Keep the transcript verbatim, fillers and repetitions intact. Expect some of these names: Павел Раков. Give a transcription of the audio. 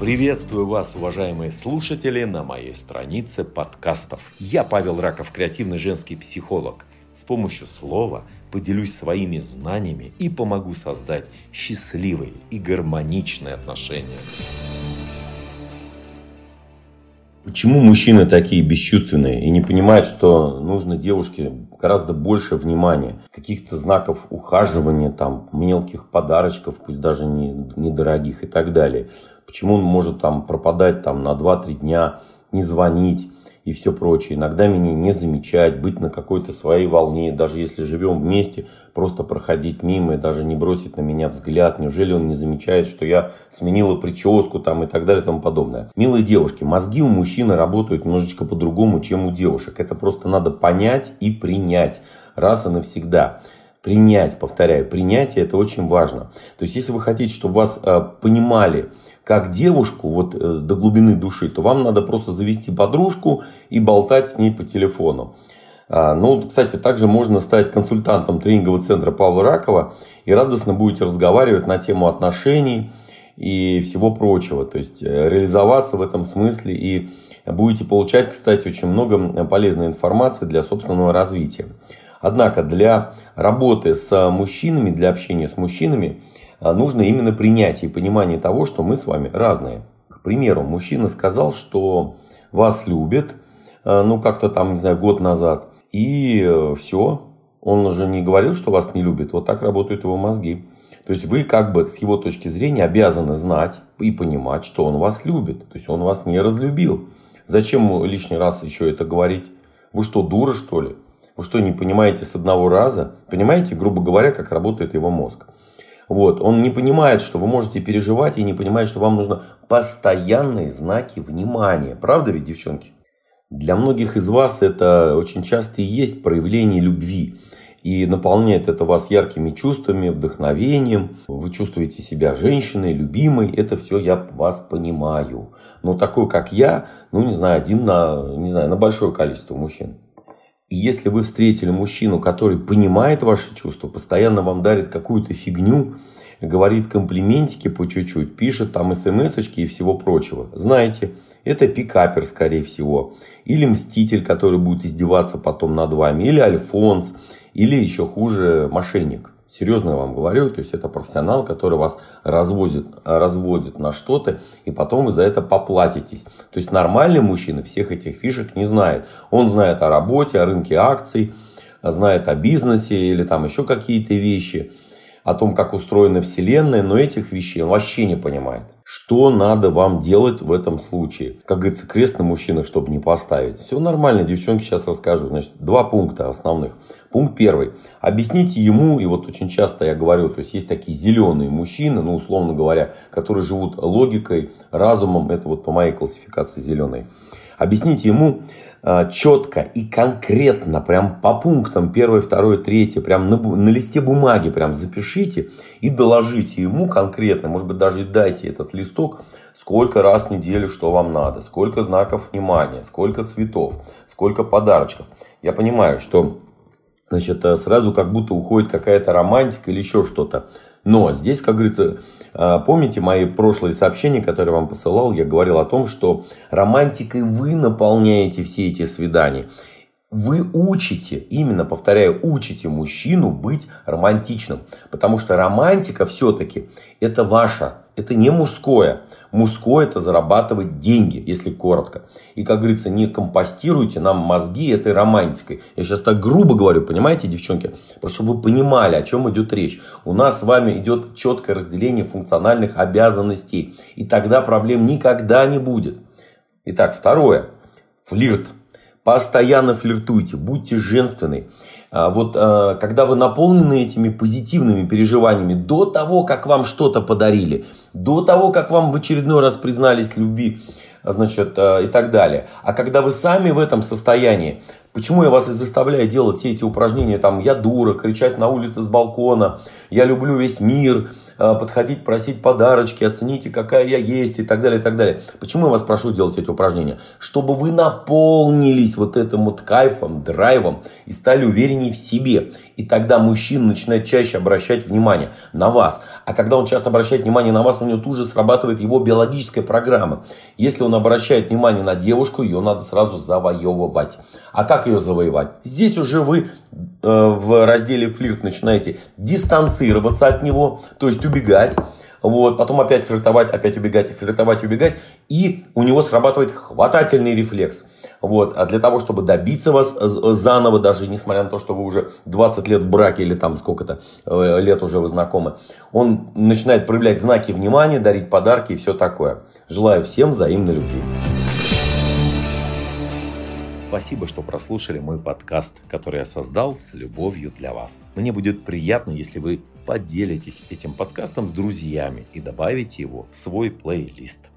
Приветствую вас, уважаемые слушатели, на моей странице подкастов. Я Павел Раков, креативный женский психолог. С помощью слова поделюсь своими знаниями и помогу создать счастливые и гармоничные отношения. Почему мужчины такие бесчувственные и не понимают, что нужно девушке гораздо больше внимания, каких-то знаков ухаживания, там, мелких подарочков, пусть даже недорогих и так далее? Почему он может там пропадать там, на два-три дня, не звонить и все прочее. Иногда меня не замечать, быть на какой-то своей волне, даже если живем вместе, просто проходить мимо и даже не бросить на меня взгляд. Неужели он не замечает, что я сменила прическу там, и так далее и тому подобное. Милые девушки, мозги у мужчины работают немножечко по-другому, чем у девушек. Это просто надо понять и принять раз и навсегда. Принять, повторяю, принятие – это очень важно. То есть, если вы хотите, чтобы вас э, понимали как девушку вот, э, до глубины души, то вам надо просто завести подружку и болтать с ней по телефону. А, ну, кстати, также можно стать консультантом тренингового центра Павла Ракова и радостно будете разговаривать на тему отношений и всего прочего. То есть, э, реализоваться в этом смысле и будете получать, кстати, очень много полезной информации для собственного развития. Однако для работы с мужчинами, для общения с мужчинами нужно именно принятие и понимание того, что мы с вами разные. К примеру, мужчина сказал, что вас любит, ну как-то там, не знаю, год назад, и все. Он же не говорил, что вас не любит, вот так работают его мозги. То есть вы как бы с его точки зрения обязаны знать и понимать, что он вас любит. То есть он вас не разлюбил. Зачем лишний раз еще это говорить? Вы что, дура, что ли? Вы что, не понимаете с одного раза? Понимаете, грубо говоря, как работает его мозг? Вот. Он не понимает, что вы можете переживать, и не понимает, что вам нужны постоянные знаки внимания. Правда ведь, девчонки? Для многих из вас это очень часто и есть проявление любви. И наполняет это вас яркими чувствами, вдохновением. Вы чувствуете себя женщиной, любимой. Это все я вас понимаю. Но такой, как я, ну не знаю, один на, не знаю, на большое количество мужчин. И если вы встретили мужчину, который понимает ваши чувства, постоянно вам дарит какую-то фигню, говорит комплиментики по чуть-чуть, пишет там смс-очки и всего прочего. Знаете, это пикапер, скорее всего. Или мститель, который будет издеваться потом над вами. Или альфонс. Или еще хуже, мошенник. Серьезно я вам говорю. То есть, это профессионал, который вас разводит, разводит на что-то. И потом вы за это поплатитесь. То есть, нормальный мужчина всех этих фишек не знает. Он знает о работе, о рынке акций. Знает о бизнесе или там еще какие-то вещи. О том, как устроена вселенная. Но этих вещей он вообще не понимает. Что надо вам делать в этом случае? Как говорится, крест на мужчинах, чтобы не поставить. Все нормально, девчонки, сейчас расскажу. Значит, два пункта основных. Пункт первый. Объясните ему, и вот очень часто я говорю, то есть есть такие зеленые мужчины, ну условно говоря, которые живут логикой, разумом, это вот по моей классификации зеленые. Объясните ему э, четко и конкретно, прям по пунктам первое, второе, третье, прям на, на листе бумаги прям запишите и доложите ему конкретно, может быть даже и дайте этот листок, сколько раз в неделю что вам надо, сколько знаков внимания, сколько цветов, сколько подарочков. Я понимаю, что... Значит, сразу как будто уходит какая-то романтика или еще что-то. Но здесь, как говорится, помните мои прошлые сообщения, которые я вам посылал, я говорил о том, что романтикой вы наполняете все эти свидания. Вы учите, именно, повторяю, учите мужчину быть романтичным. Потому что романтика все-таки это ваша, это не мужское. Мужское это зарабатывать деньги, если коротко. И, как говорится, не компостируйте нам мозги этой романтикой. Я сейчас так грубо говорю, понимаете, девчонки? Просто чтобы вы понимали, о чем идет речь. У нас с вами идет четкое разделение функциональных обязанностей. И тогда проблем никогда не будет. Итак, второе. Флирт. Постоянно флиртуйте, будьте женственны. Вот когда вы наполнены этими позитивными переживаниями до того, как вам что-то подарили, до того, как вам в очередной раз признались в любви, значит, и так далее. А когда вы сами в этом состоянии, почему я вас и заставляю делать все эти упражнения, там, я дура, кричать на улице с балкона, я люблю весь мир, подходить, просить подарочки, оцените, какая я есть и так далее, и так далее. Почему я вас прошу делать эти упражнения? Чтобы вы наполнились вот этим вот кайфом, драйвом и стали увереннее в себе. И тогда мужчина начинает чаще обращать внимание на вас. А когда он часто обращает внимание на вас, у него тут же срабатывает его биологическая программа. Если он обращает внимание на девушку, ее надо сразу завоевывать. А как ее завоевать? Здесь уже вы э, в разделе «Флирт» начинаете дистанцироваться от него, то есть убегать. Вот, потом опять флиртовать, опять убегать, флиртовать, убегать. И у него срабатывает хватательный рефлекс. Вот, а для того, чтобы добиться вас заново, даже несмотря на то, что вы уже двадцать лет в браке или там сколько-то лет уже вы знакомы, он начинает проявлять знаки внимания, дарить подарки и все такое. Желаю всем взаимной любви. Спасибо, что прослушали мой подкаст, который я создал с любовью для вас. Мне будет приятно, если вы поделитесь этим подкастом с друзьями и добавите его в свой плейлист.